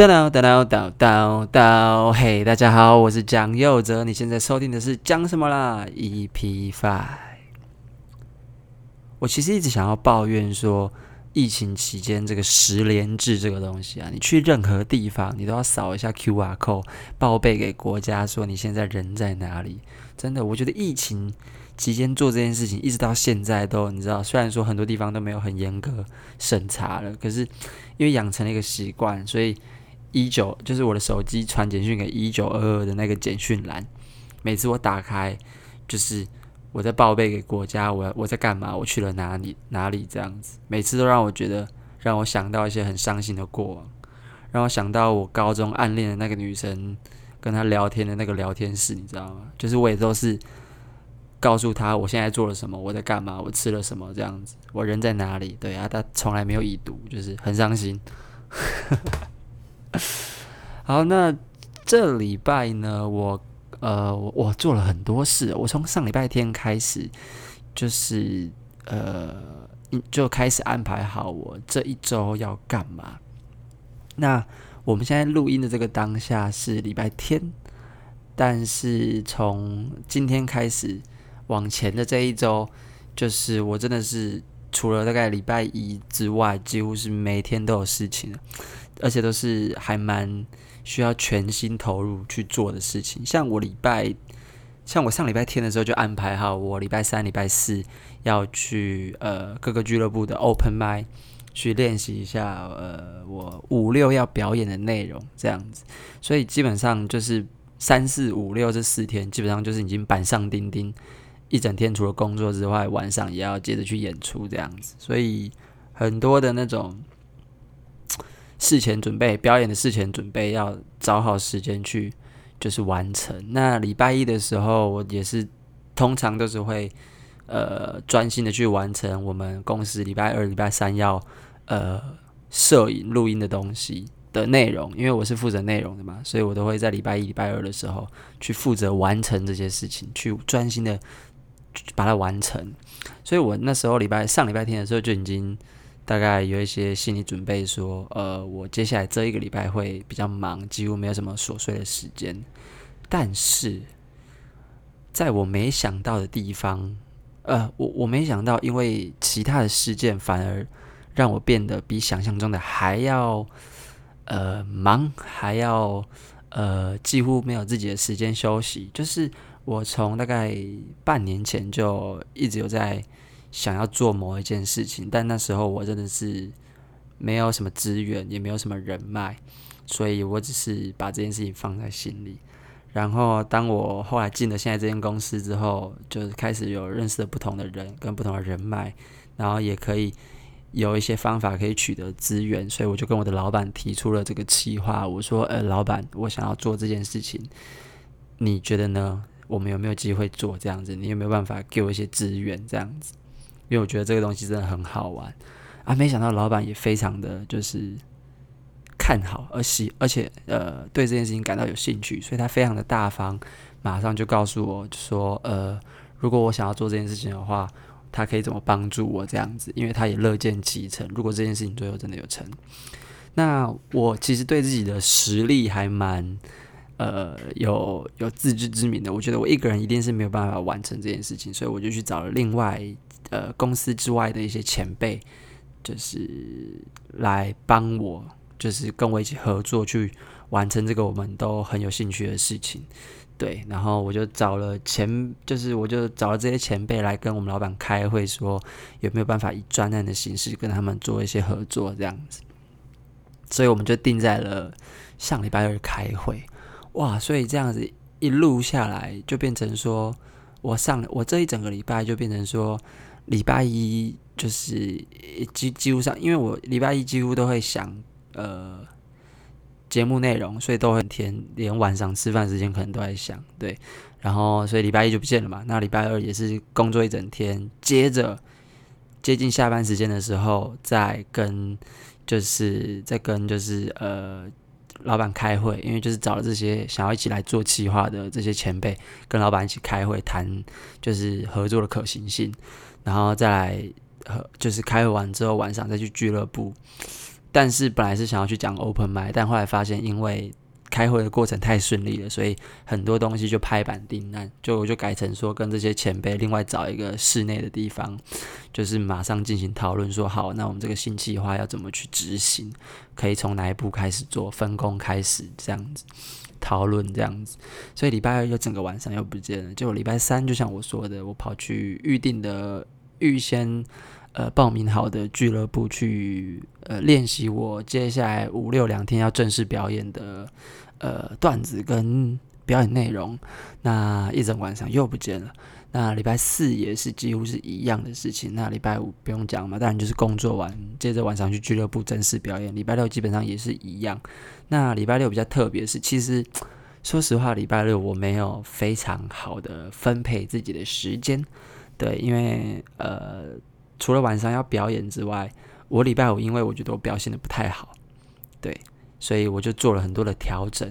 哒啦哒啦哒哒哒，嘿，大家好，我是蒋佑哲，你现在收听的是讲什么啦 EP5。我其实一直想要抱怨说，疫情期间这个实联制这个东西啊，你去任何地方，你都要扫一下 QR code， 报备给国家说你现在人在哪里。真的，我觉得疫情期间做这件事情，一直到现在都，你知道，虽然说很多地方都没有很严格审查了，可是因为养成了一个习惯，所以就是我的手机传简讯给1922的那个简讯栏，每次我打开，就是我在报备给国家，我在干嘛，我去了哪里这样子，每次都让我想到一些很伤心的过往，让我想到我高中暗恋的那个女生，跟她聊天的那个聊天室，你知道吗？就是我也都是告诉他我现在做了什么，我在干嘛，我吃了什么这样子，我人在哪里。对啊，他从来没有已读，就是很伤心。好，那这礼拜呢，我做了很多事。我从上礼拜天开始，就是就开始安排好我这一周要干嘛。那我们现在录音的这个当下是礼拜天，但是从今天开始往前的这一周，就是我真的是除了大概礼拜一之外，几乎是每天都有事情，而且都是还蛮需要全心投入去做的事情。像我上礼拜天的时候就安排好，我礼拜三、礼拜四要去各个俱乐部的 open mic 去练习一下我5、6要表演的内容这样子，所以基本上就是3、4、5、6这4天基本上就是已经板上钉钉，一整天除了工作之外，晚上也要接着去演出这样子，所以很多的那种表演的事前准备要找好时间去就是完成。那礼拜一的时候，我也是通常都是会专心的去完成我们公司礼拜二、礼拜三要摄影录音的东西的内容，因为我是负责内容的嘛，所以我都会在礼拜一、礼拜二的时候去负责完成这些事情，去专心的把它完成。所以我那时候上礼拜天的时候就已经大概有一些心理准备说，我接下来这一个礼拜会比较忙，几乎没有什么琐碎的时间。但是在我没想到的地方，我没想到，因为其他的事件反而让我变得比想象中的还要忙，还要几乎没有自己的时间休息。就是我从大概半年前就一直有在想要做某一件事情，但那时候我真的是没有什么资源，也没有什么人脉，所以我只是把这件事情放在心里。然后当我后来进了现在这间公司之后，就开始有认识了不同的人跟不同的人脉，然后也可以有一些方法可以取得资源，所以我就跟我的老板提出了这个企划。我说老板，我想要做这件事情，你觉得呢？我们有没有机会做这样子？你有没有办法给我一些资源这样子？因为我觉得这个东西真的很好玩啊！没想到老板也非常的就是看好，而且对这件事情感到有兴趣，所以他非常的大方，马上就告诉我就说如果我想要做这件事情的话，他可以怎么帮助我这样子，因为他也乐见其成。如果这件事情最后真的有成，那我其实对自己的实力还蛮有自知之明的。我觉得我一个人一定是没有办法完成这件事情，所以我就去找了另外公司之外的一些前辈，就是来帮我，就是跟我一起合作去完成这个我们都很有兴趣的事情。对，然后我就找了这些前辈来跟我们老板开会，说有没有办法以专案的形式跟他们做一些合作这样子。所以我们就定在了上礼拜二开会。哇，所以这样子一路下来，就变成说我这一整个礼拜就变成说，礼拜一就是几乎上，因为我礼拜一几乎都会想节目内容，所以都很甜，连晚上吃饭时间可能都在想。对，然后所以礼拜一就不见了嘛，那礼拜二也是工作一整天，接着接近下班时间的时候，再跟老板开会，因为就是找了这些想要一起来做企划的这些前辈，跟老板一起开会谈就是合作的可行性，然后再来就是开会完之后晚上再去俱乐部。但是本来是想要去讲 open mic， 但后来发现因为开会的过程太顺利了，所以很多东西就拍板定案，我就改成说跟这些前辈另外找一个室内的地方，就是马上进行讨论，说好，那我们这个新计划要怎么去执行，可以从哪一步开始做，分工开始这样子讨论这样子。所以礼拜二又整个晚上又不见了，结果礼拜三就像我说的，我跑去预定的预先报名好的俱乐部去练习我接下来5、6、2天要正式表演的段子跟表演内容，那一整晚上又不见了。那礼拜四也是几乎是一样的事情，那礼拜五不用讲嘛，当然就是工作完接着晚上去俱乐部正式表演。礼拜六基本上也是一样。那礼拜六比较特别是，其实说实话礼拜六我没有非常好的分配自己的时间，对，因为除了晚上要表演之外，我礼拜五因为我觉得我表现得不太好，对，所以我就做了很多的调整。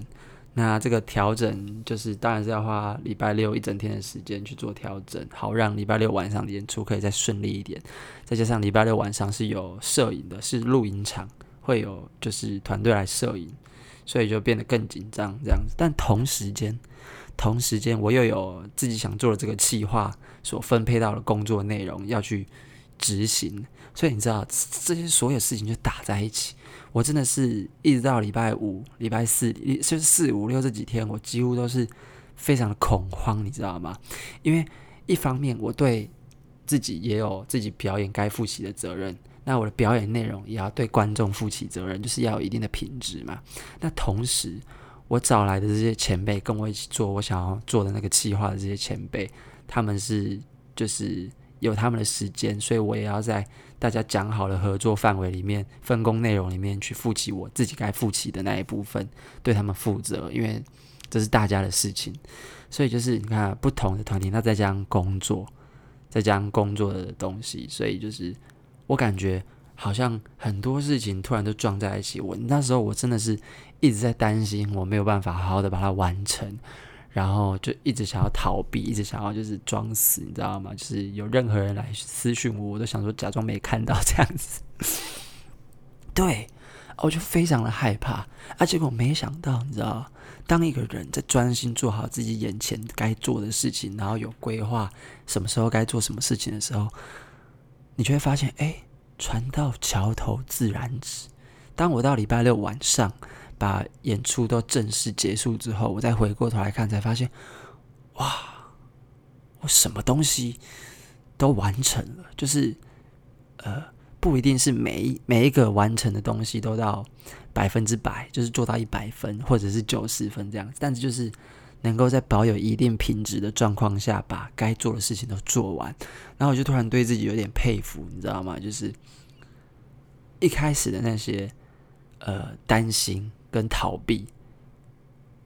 那这个调整就是当然是要花礼拜六一整天的时间去做调整，好让礼拜六晚上的演出可以再顺利一点。再加上礼拜六晚上是有摄影的，是录影场，会有就是团队来摄影，所以就变得更紧张这样子。但同时间我又有自己想做的这个企划所分配到的工作内容要去执行，所以你知道这些所有事情就打在一起，我真的是一直到礼拜五、礼拜四，就是4、5、6这几天，我几乎都是非常的恐慌，你知道吗？因为一方面我对自己也有自己表演该负起的责任，那我的表演内容也要对观众负起责任，就是要有一定的品质嘛。那同时我找来的这些前辈跟我一起做我想要做的那个企划的这些前辈，他们是就是有他们的时间，所以我也要在大家讲好的合作范围里面、分工内容里面去负起我自己该负起的那一部分，对他们负责，因为这是大家的事情。所以就是你看不同的团体，那再加上工作，再加上工作的东西，所以就是我感觉好像很多事情突然都撞在一起。我那时候我真的是一直在担心我没有办法好好的把它完成，然后就一直想要逃避，一直想要就是装死，你知道吗？就是有任何人来私讯我，我都想说假装没看到这样子。对，我就非常的害怕啊！结果没想到，你知道，当一个人在专心做好自己眼前该做的事情，然后有规划什么时候该做什么事情的时候，你就会发现，哎，船到桥头自然直。当我到礼拜六晚上把演出都正式结束之后，我再回过头来看才发现，哇，我什么东西都完成了。就是不一定是每一个完成的东西都到100%，就是做到100分或者是90分这样子，但是就是能够在保有一定品质的状况下把该做的事情都做完。然后我就突然对自己有点佩服，你知道吗？就是一开始的那些担心跟逃避，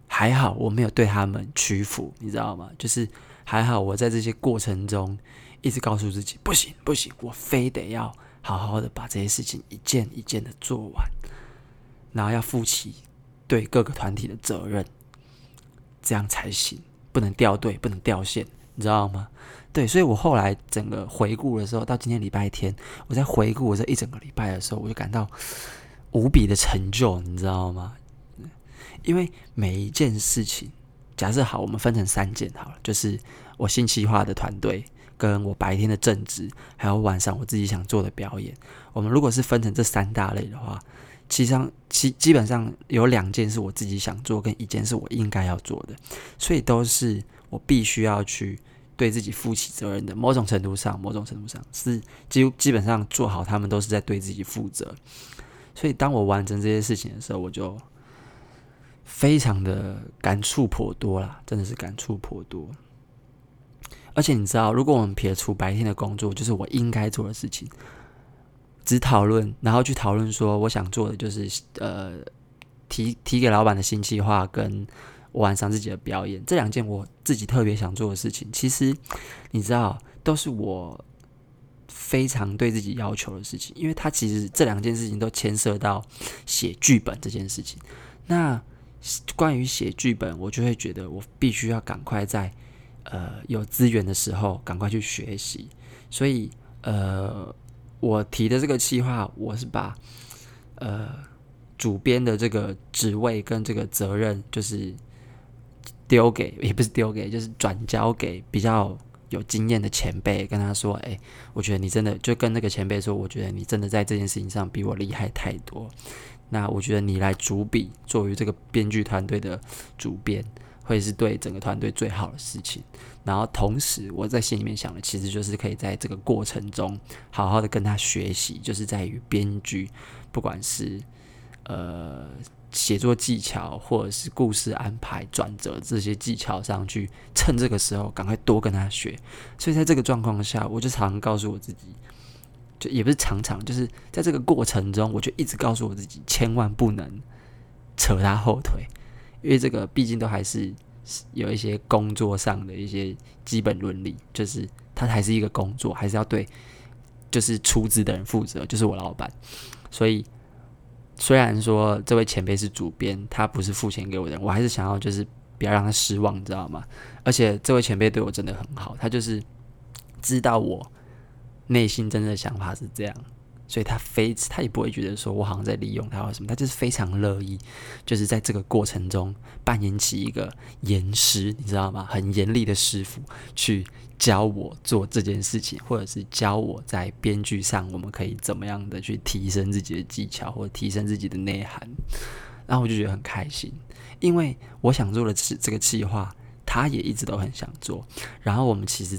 还好我没有对他们屈服，你知道吗？就是还好我在这些过程中一直告诉自己，不行，我非得要好好的把这些事情一件一件的做完，然后要负起对各个团体的责任，这样才行，不能掉队，不能掉线，你知道吗？对，所以我后来整个回顾的时候，到今天礼拜天，我在回顾我这一整个礼拜的时候，我就感到无比的成就，你知道吗？因为每一件事情，假设好，我们分成3件好了，就是我新企划的团队，跟我白天的正职，还有晚上我自己想做的表演。我们如果是分成这3大类的话，基本上有2件是我自己想做，跟1件是我应该要做的，所以都是我必须要去对自己负起责任的。某种程度上是基本上做好，他们都是在对自己负责。所以当我完成这些事情的时候，我就非常的感触颇多啦，真的是感触颇多。而且你知道，如果我们撇除白天的工作，就是我应该做的事情，只讨论，然后去讨论说我想做的就是提给老板的新计划跟我晚上自己的表演，这2件我自己特别想做的事情，其实你知道都是我非常对自己要求的事情，因为它其实这2件事情都牵涉到写剧本这件事情。那关于写剧本，我就会觉得我必须要赶快在有资源的时候赶快去学习。所以我提的这个计划，我是把主编的这个职位跟这个责任，就是丢给，也不是丢给，就是转交给比较有经验的前辈，跟他说，哎，我觉得你真的，就跟那个前辈说，我觉得你真的在这件事情上比我厉害太多，那我觉得你来主笔，作为这个编剧团队的主编，会是对整个团队最好的事情。然后同时我在心里面想的其实就是可以在这个过程中好好的跟他学习，就是在于编剧不管是写作技巧或者是故事安排转折这些技巧上去，趁这个时候赶快多跟他学。所以在这个状况下，我就常告诉我自己，就也不是常常，就是在这个过程中我就一直告诉我自己，千万不能扯他后腿，因为这个毕竟都还是有一些工作上的一些基本伦理，就是它还是一个工作，还是要对就是出资的人负责，就是我老板。所以虽然说这位前辈是主编，他不是付钱给我的人，我还是想要就是不要让他失望，你知道吗？而且这位前辈对我真的很好，他就是知道我内心真正的想法是这样，所以他也不会觉得说我好像在利用他或什么，他就是非常乐意，就是在这个过程中扮演起一个严师，你知道吗？很严厉的师傅去教我做这件事情，或者是教我在编剧上我们可以怎么样的去提升自己的技巧或提升自己的内涵。然后我就觉得很开心，因为我想做的这个企划他也一直都很想做。然后我们其实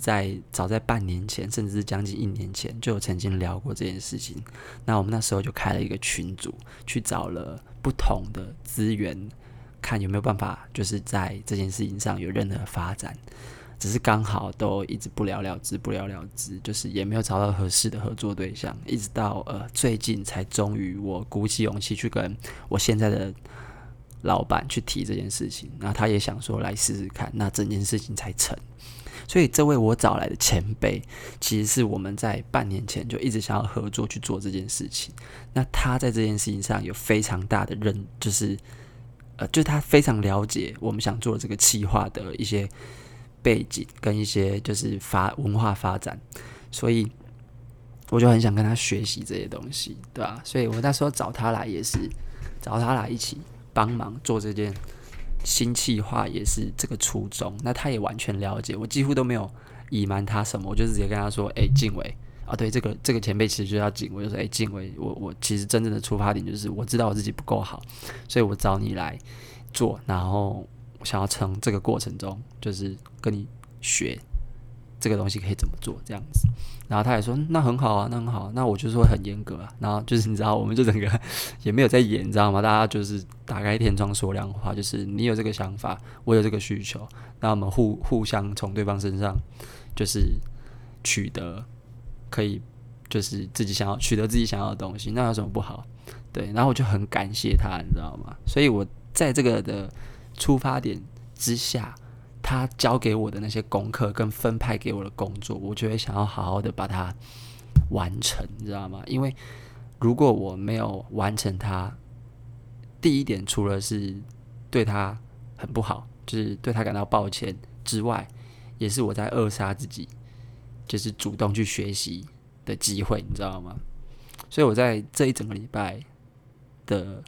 早在半年前甚至是将近1年前就有曾经聊过这件事情。那我们那时候就开了一个群组，去找了不同的资源，看有没有办法就是在这件事情上有任何发展，只是刚好都一直不了了之，就是也没有找到合适的合作对象，一直到最近才终于我鼓起勇气去跟我现在的老板去提这件事情，那他也想说来试试看，那整件事情才成。所以这位我找来的前辈，其实是我们在半年前就一直想要合作去做这件事情。那他在这件事情上有非常大的就是他非常了解我们想做这个企划的一些背景跟一些就是文化发展，所以我就很想跟他学习这些东西，对吧？所以我那时候找他来也是找他来一起帮忙做这件新企划，也是这个初衷。那他也完全了解，我几乎都没有隐瞒他什么，我就直接跟他说：“哎，静伟啊，对，这个前辈其实就叫静伟，就说：哎，静伟，我其实真正的出发点就是我知道我自己不够好，所以我找你来做，然后我想要从这个过程中就是跟你学这个东西可以怎么做这样子。”然后他也说那很好啊，那很好啊，那我就说很严格啊。然后就是你知道，我们就整个也没有在演，你知道吗？大家就是打开天窗说亮话，就是你有这个想法，我有这个需求，那我们互相从对方身上就是取得可以就是自己想要取得自己想要的东西，那有什么不好？对，然后我就很感谢他，你知道吗？所以我在这个的出发点之下，他教给我的那些功课跟分派给我的工作，我就会想要好好的把它完成，你知道吗？因为如果我没有完成它，第一点除了是对他很不好，就是对他感到抱歉之外，也是我在扼杀自己就是主动去学习的机会，你知道吗？所以我在这一整个礼拜的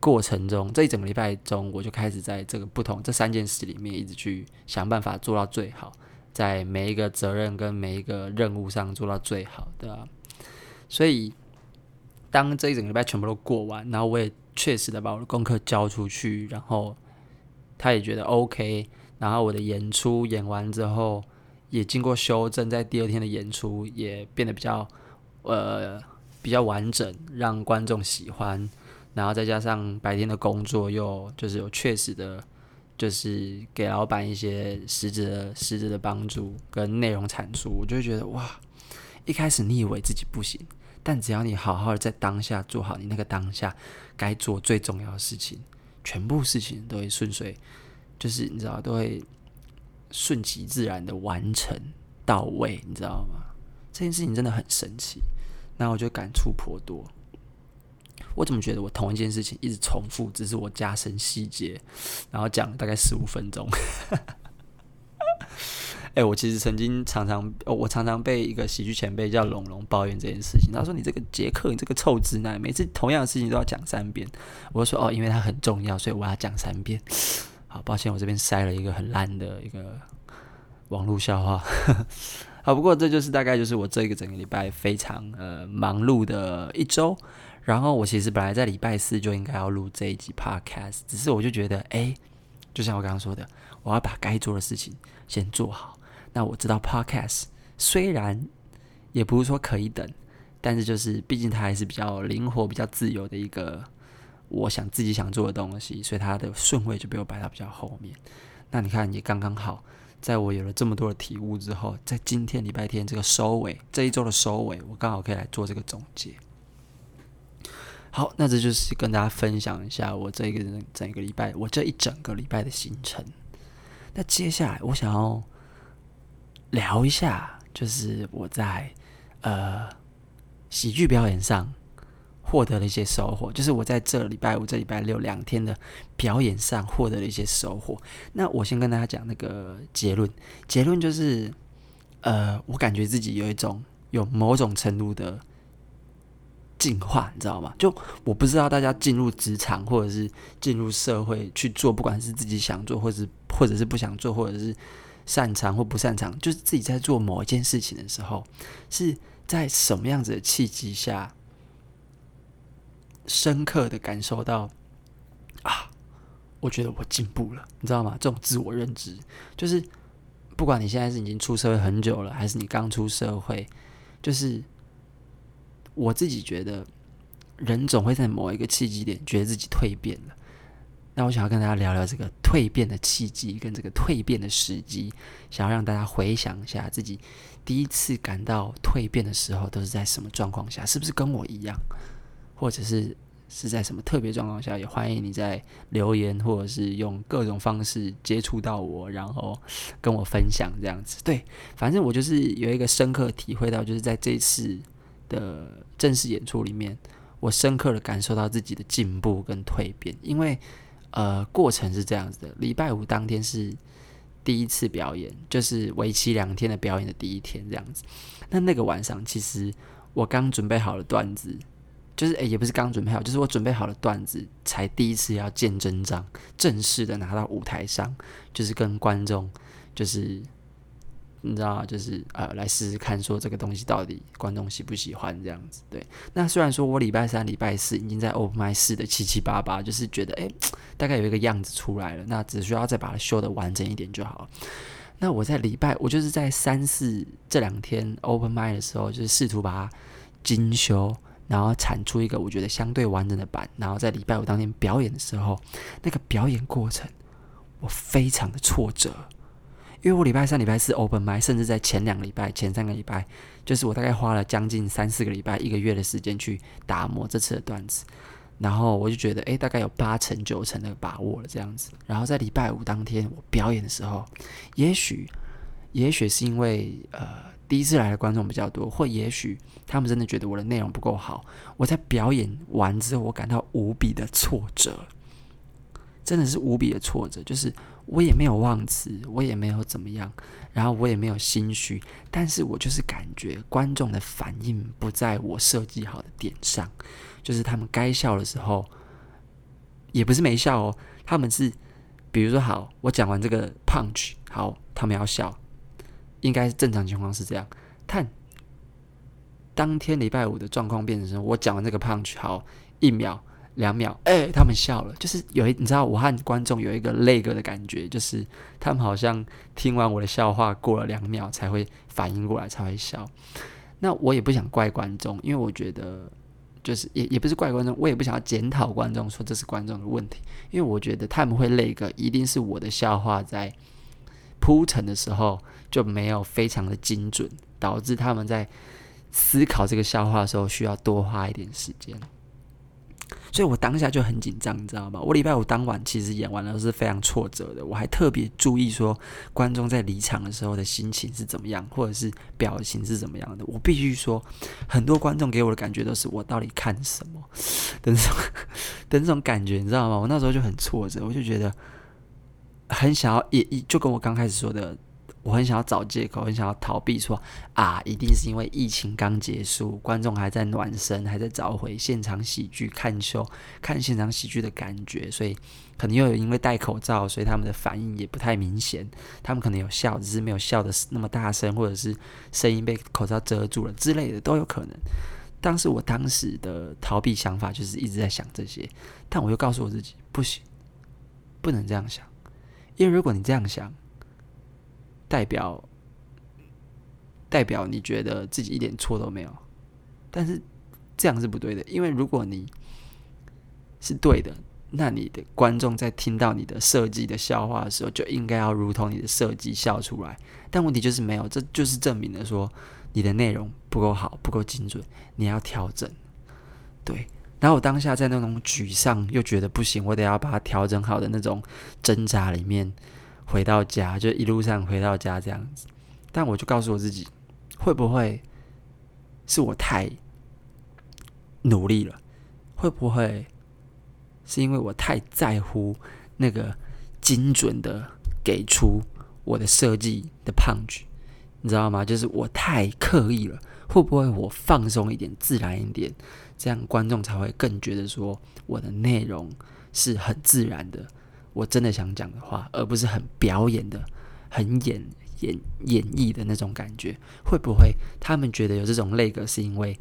过程中，这一整个礼拜中，我就开始在这三件事里面一直去想办法做到最好，在每一个责任跟每一个任务上做到最好的啊。所以当这一整个礼拜全部都过完，然后我也确实的把我的功课交出去，然后他也觉得 OK， 然后我的演出演完之后也经过修正，在第二天的演出也变得比较完整，让观众喜欢。然后再加上白天的工作，又就是有确实的，就是给老板一些实质的帮助跟内容产出，我就会觉得哇，一开始你以为自己不行，但只要你好好的在当下做好你那个当下该做最重要的事情，全部事情都会顺水，就是你知道都会顺其自然的完成到位，你知道吗？这件事情真的很神奇，那我就感触颇多。我怎么觉得我同一件事情一直重复，只是我加深细节，然后讲了大概15分钟。我其实曾经常常被一个喜剧前辈叫龙龙抱怨这件事情，他说你这个杰克，你这个臭直男，每次同样的事情都要讲三遍。我就说因为它很重要，所以我要讲三遍。好，抱歉，我这边塞了一个很烂的一个网络笑话。好，不过这就是大概就是我这个整个礼拜非常忙碌的一周。然后我其实本来在礼拜四就应该要录这一集 podcast， 只是我就觉得就像我刚刚说的，我要把该做的事情先做好。那我知道 podcast 虽然也不是说可以等，但是就是毕竟它还是比较灵活比较自由的一个我想自己想做的东西，所以它的顺位就被我摆到比较后面。那你看也刚刚好，在我有了这么多的体悟之后，在今天礼拜天这个收尾，这一周的收尾，我刚好可以来做这个总结。好，那这就是跟大家分享一下我这个整个礼拜，我这一整个礼拜的行程。那接下来我想要聊一下，就是我在喜剧表演上获得了一些收获，就是我在这礼拜五、这礼拜六两天的表演上获得了一些收获。那我先跟大家讲那个结论，结论就是，我感觉自己有某种程度的进化，你知道吗？就我不知道大家进入职场或者是进入社会去做，不管是自己想做，或者是不想做，或者是擅长或不擅长，就是自己在做某一件事情的时候，是在什么样子的契机下，深刻的感受到我觉得我进步了，你知道吗？这种自我认知，就是不管你现在是已经出社会很久了，还是你刚出社会，就是我自己觉得，人总会在某一个契机点觉得自己蜕变了。那我想要跟大家聊聊这个蜕变的契机跟这个蜕变的时机，想要让大家回想一下自己第一次感到蜕变的时候都是在什么状况下，是不是跟我一样，或者是在什么特别状况下。也欢迎你在留言或者是用各种方式接触到我，然后跟我分享这样子。对，反正我就是有一个深刻体会到，就是在这一次的正式演出里面，我深刻的感受到自己的进步跟蜕变。因为过程是这样子的，礼拜五当天是第一次表演，就是为期两天的表演的第一天这样子。那个晚上，其实我刚准备好了段子，就是也不是刚准备好，就是我准备好了段子，才第一次要见真章，正式的拿到舞台上，就是跟观众，就是你知道，就是来试试看，说这个东西到底观众喜不喜欢这样子。对，那虽然说我礼拜三、礼拜四已经在 Open Mic 试的七七八八，就是觉得大概有一个样子出来了，那只需要再把它修的完整一点就好了。那我在我就是在三四这两天 Open Mic 的时候，就是试图把它精修，然后产出一个我觉得相对完整的版。然后在礼拜五当天表演的时候，那个表演过程我非常的挫折。因为我礼拜三、礼拜四 open mic， 甚至在前两个礼拜、前三个礼拜，就是我大概花了将近3-4个礼拜、一个月的时间去打磨这次的段子，然后我就觉得，大概有8成9成的把握了这样子。然后在礼拜五当天我表演的时候，也许是因为第一次来的观众比较多，或也许他们真的觉得我的内容不够好，我在表演完之后，我感到无比的挫折。真的是无比的挫折，就是我也没有忘词，我也没有怎么样，然后我也没有心虚，但是我就是感觉观众的反应不在我设计好的点上，就是他们该笑的时候，也不是没笑哦，他们是，比如说好，我讲完这个 punch， 好，他们要笑，应该正常情况是这样，但当天礼拜五的状况变成我讲完这个 punch， 好，1秒2秒，他们笑了，就是你知道，我和观众有一个类隔的感觉，就是他们好像听完我的笑话过了2秒才会反应过来，才会笑。那我也不想怪观众，因为我觉得就是也不是怪观众，我也不想要检讨观众说这是观众的问题，因为我觉得他们会类隔，一定是我的笑话在铺陈的时候就没有非常的精准，导致他们在思考这个笑话的时候需要多花一点时间。所以我当下就很紧张，你知道吗？我礼拜五当晚其实演完了是非常挫折的，我还特别注意说观众在离场的时候的心情是怎么样，或者是表情是怎么样的。我必须说，很多观众给我的感觉都是我到底看什么的那种感觉，你知道吗？我那时候就很挫折，我就觉得很想要，也就跟我刚开始说的，我很想要找借口，很想要逃避说啊，一定是因为疫情刚结束，观众还在暖身，还在找回现场喜剧看秀、看现场喜剧的感觉，所以可能又有因为戴口罩，所以他们的反应也不太明显，他们可能有笑，只是没有笑的那么大声，或者是声音被口罩遮住了之类的都有可能。但是我当时的逃避想法就是一直在想这些，但我又告诉我自己不行，不能这样想，因为如果你这样想，代表你觉得自己一点错都没有，但是这样是不对的，因为如果你是对的，那你的观众在听到你的设计的笑话的时候，就应该要如同你的设计笑出来。但问题就是没有，这就是证明了说你的内容不够好，不够精准，你要调整。对，然后我当下在那种沮丧又觉得不行，我得要把它调整好的那种挣扎里面。回到家，就一路上回到家这样子，但我就告诉我自己，会不会是我太努力了？会不会是因为我太在乎那个精准的给出我的设计的punch？你知道吗？就是我太刻意了。会不会我放松一点，自然一点，这样观众才会更觉得说我的内容是很自然的。我真的想讲的话，而不是很表演的、很演绎的那种感觉，会不会他们觉得有这种类格，是因为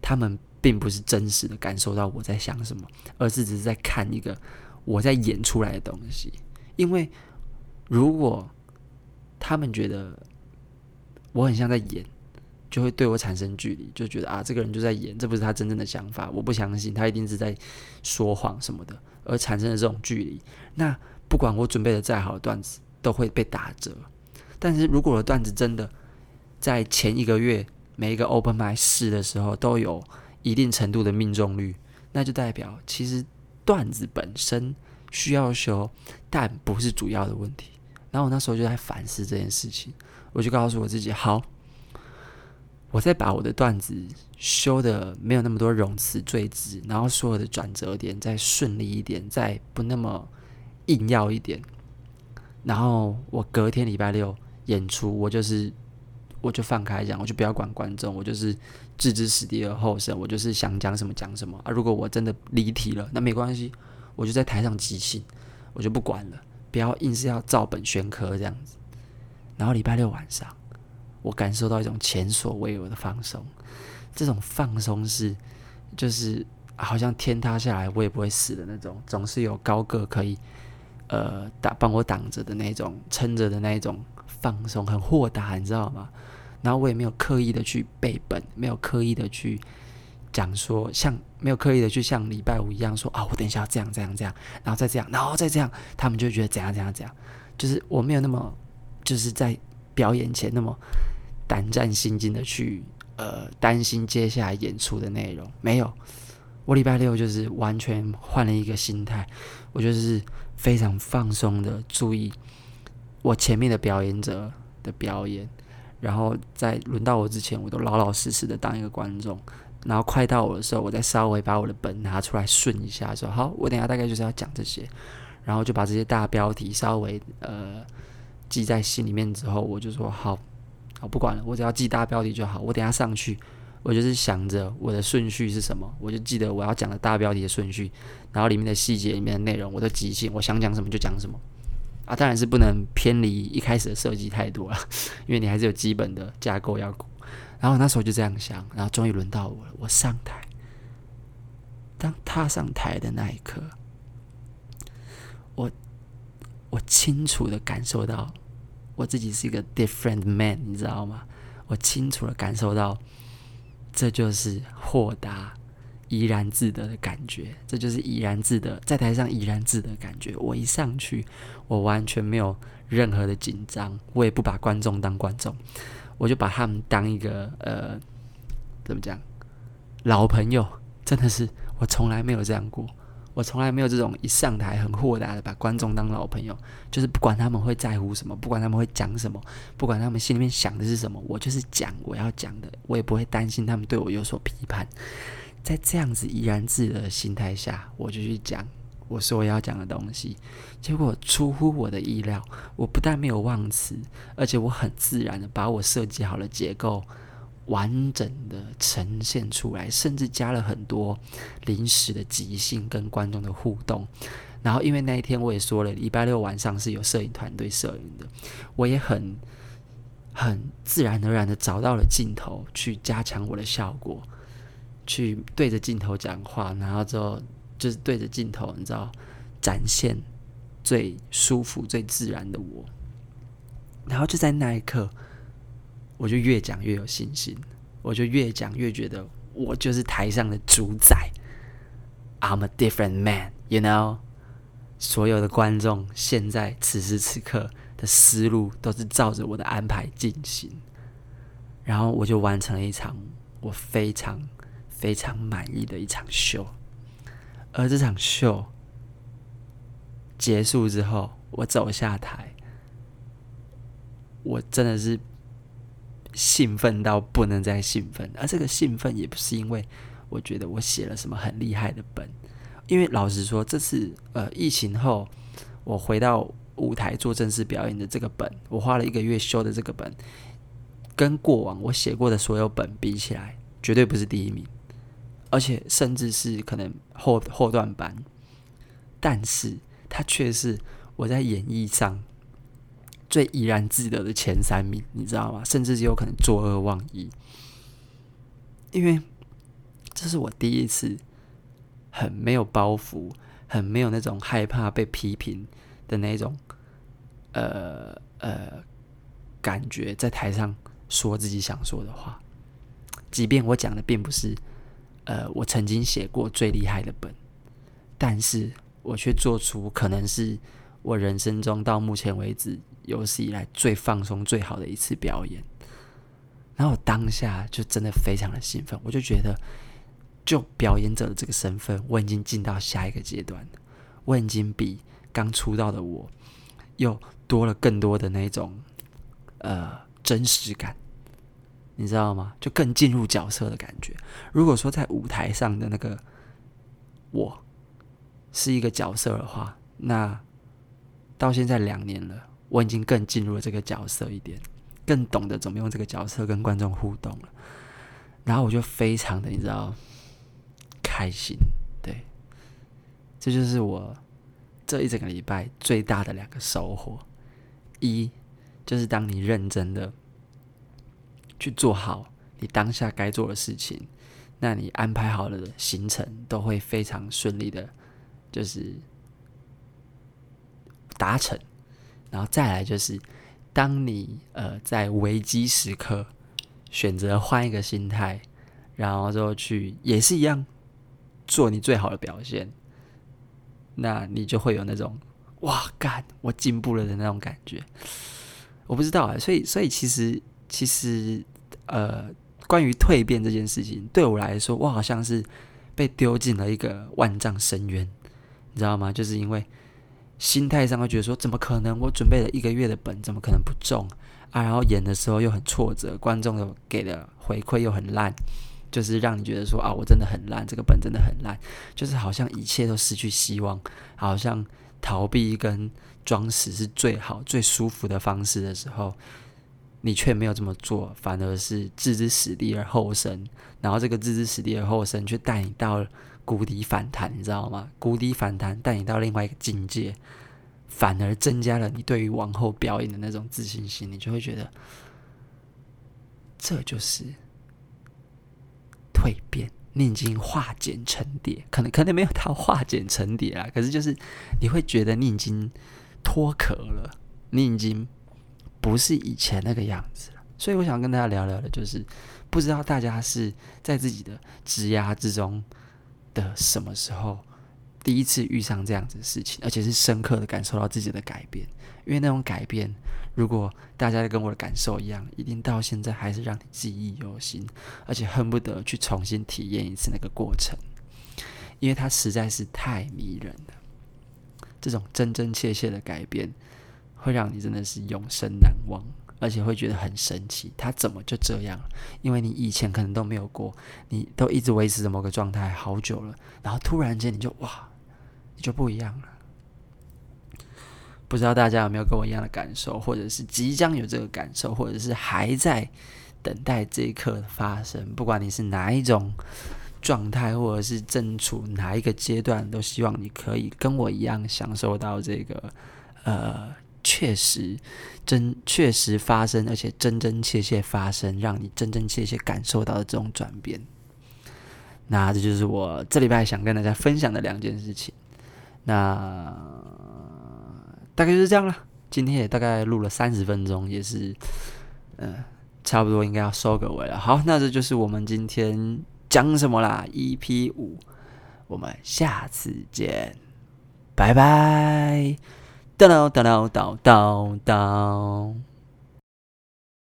他们并不是真实的感受到我在想什么，而是只是在看一个我在演出来的东西？因为如果他们觉得我很像在演，就会对我产生距离，就觉得啊，这个人就在演，这不是他真正的想法，我不相信，他一定是在说谎什么的，而产生的这种距离。那不管我准备的再好的段子，都会被打折。但是如果我的段子真的在前一个月每一个 open mic 试的时候都有一定程度的命中率，那就代表其实段子本身需要修，但不是主要的问题。然后我那时候就在反思这件事情，我就告诉我自己，好。我再把我的段子修的没有那么多冗词赘字，然后所有的转折点再顺利一点，再不那么硬要一点。然后我隔天礼拜六演出，我就放开讲，我就不要管观众，我就是置之死地而后生，我就是想讲什么讲什么啊。如果我真的离题了，那没关系，我就在台上即兴，我就不管了，不要硬是要照本宣科这样子。然后礼拜六晚上。我感受到一种前所未有的放松，这种放松是，就是好像天塌下来我也不会死的那种，总是有高个可以帮我挡着的那种，撑着的那种放松，很豁达，你知道吗？然后我也没有刻意的去背本，没有刻意的去讲说，像没有刻意的去像礼拜五一样说啊，我等一下要这样这样这样，然后再这样，然后再这样，他们就会觉得怎样怎样怎样，就是我没有那么就是在表演前那么。胆战心惊的去担心接下来演出的内容，没有，我礼拜六就是完全换了一个心态，我就是非常放松的注意我前面的表演者的表演，然后在轮到我之前，我都老老实实的当一个观众，然后快到我的时候，我再稍微把我的本拿出来顺一下，说好，我等一下大概就是要讲这些，然后就把这些大标题稍微记在心里面之后，我就说好。我不管了，我只要记大标题就好。我等一下上去，我就是想着我的顺序是什么，我就记得我要讲的大标题的顺序，然后里面的细节、里面的内容，我都即兴，我想讲什么就讲什么。啊，当然是不能偏离一开始的设计太多了，因为你还是有基本的架构要顾。然后那时候就这样想，然后终于轮到我了，我上台。当踏上台的那一刻，我清楚的感受到。我自己是一个 different man， 你知道吗？我清楚的感受到，这就是豁达、怡然自得的感觉，这就是怡然自得，在台上怡然自得的感觉。我一上去，我完全没有任何的紧张，我也不把观众当观众，我就把他们当一个怎么讲，老朋友。真的是，我从来没有这样过。我从来没有这种一上台很豁达的把观众当老朋友，就是不管他们会在乎什么，不管他们会讲什么，不管他们心里面想的是什么，我就是讲我要讲的，我也不会担心他们对我有所批判。在这样子怡然自得的心态下，我就去讲我所要讲的东西，结果出乎我的意料，我不但没有忘词，而且我很自然的把我设计好的结构完整的呈现出来，甚至加了很多临时的即兴跟观众的互动。然后因为那一天我也说了，礼拜六晚上是有摄影团队摄影的，我也很自然而然的找到了镜头去加强我的效果，去对着镜头讲话，然后之后就是对着镜头，你知道，展现最舒服最自然的我。然后就在那一刻，我就越讲越有信心，我就越讲越觉得我就是台上的主宰 ，I'm a different man, you know。所有的观众现在此时此刻的思路都是照着我的安排进行，然后我就完成了一场我非常非常满意的一场秀。而这场秀结束之后，我走下台，我真的是兴奋到不能再兴奋，而这个兴奋也不是因为我觉得我写了什么很厉害的本，因为老实说，这次疫情后我回到舞台做正式表演的这个本，我花了1个月修的这个本，跟过往我写过的所有本比起来，绝对不是第一名，而且甚至是可能后段版，但是它却是我在演绎上最怡然自得的前3名，你知道吗？甚至有可能作恶忘一，因为这是我第一次很没有包袱，很没有那种害怕被批评的那种感觉，在台上说自己想说的话，即便我讲的并不是我曾经写过最厉害的本，但是我却做出可能是我人生中到目前为止有史以来最放松最好的一次表演。然后我当下就真的非常的兴奋，我就觉得就表演者的这个身份，我已经进到下一个阶段了，我已经比刚出道的我又多了更多的那种真实感，你知道吗？就更进入角色的感觉。如果说在舞台上的那个我是一个角色的话，那到现在2年了，我已经更进入了这个角色一点，更懂得怎么用这个角色跟观众互动了。然后我就非常的，你知道，开心。对，这就是我这一整个礼拜最大的2个收获。1就是当你认真的去做好你当下该做的事情，那你安排好的行程都会非常顺利的就是达成。然后再来就是当你在危机时刻选择换一个心态，然后就去也是一样做你最好的表现，那你就会有那种哇干我进步了的那种感觉。我不知道所以其实关于蜕变这件事情，对我来说，我好像是被丢进了一个万丈深渊，你知道吗？就是因为心态上会觉得说，怎么可能？我准备了1个月的本，怎么可能不中啊？然后演的时候又很挫折，观众给的回馈又很烂，就是让你觉得说啊，我真的很烂，这个本真的很烂，就是好像一切都失去希望，好像逃避跟装死是最好最舒服的方式的时候。你却没有这么做，反而是置之死地而后生，然后这个置之死地而后生却带你到谷底反弹，你知道吗？谷底反弹带你到另外一个境界，反而增加了你对于往后表演的那种自信心，你就会觉得这就是蜕变，你已经化茧成蝶，可能没有到化茧成蝶啦，可是就是你会觉得你已经脱壳了，你已经不是以前那个样子了。所以我想跟大家聊聊的就是，不知道大家是在自己的职涯之中的什么时候第一次遇上这样子的事情，而且是深刻的感受到自己的改变。因为那种改变，如果大家跟我的感受一样，一定到现在还是让你记忆犹新，而且恨不得去重新体验一次那个过程，因为它实在是太迷人了。这种真真切切的改变会让你真的是永生难忘，而且会觉得很神奇，它怎么就这样了？因为你以前可能都没有过，你都一直维持着某个状态好久了，然后突然间你就哇，就不一样了。不知道大家有没有跟我一样的感受，或者是即将有这个感受，或者是还在等待这一刻的发生。不管你是哪一种状态，或者是正处哪一个阶段，都希望你可以跟我一样享受到这个确实发生，而且真真切切发生，让你真真切切感受到的这种转变。那这就是我这礼拜想跟大家分享的两件事情。那大概就是这样了。今天也大概录了30分钟，也是差不多应该要收个尾了。好，那这就是我们今天讲什么啦 EP 5， 我们下次见，拜拜。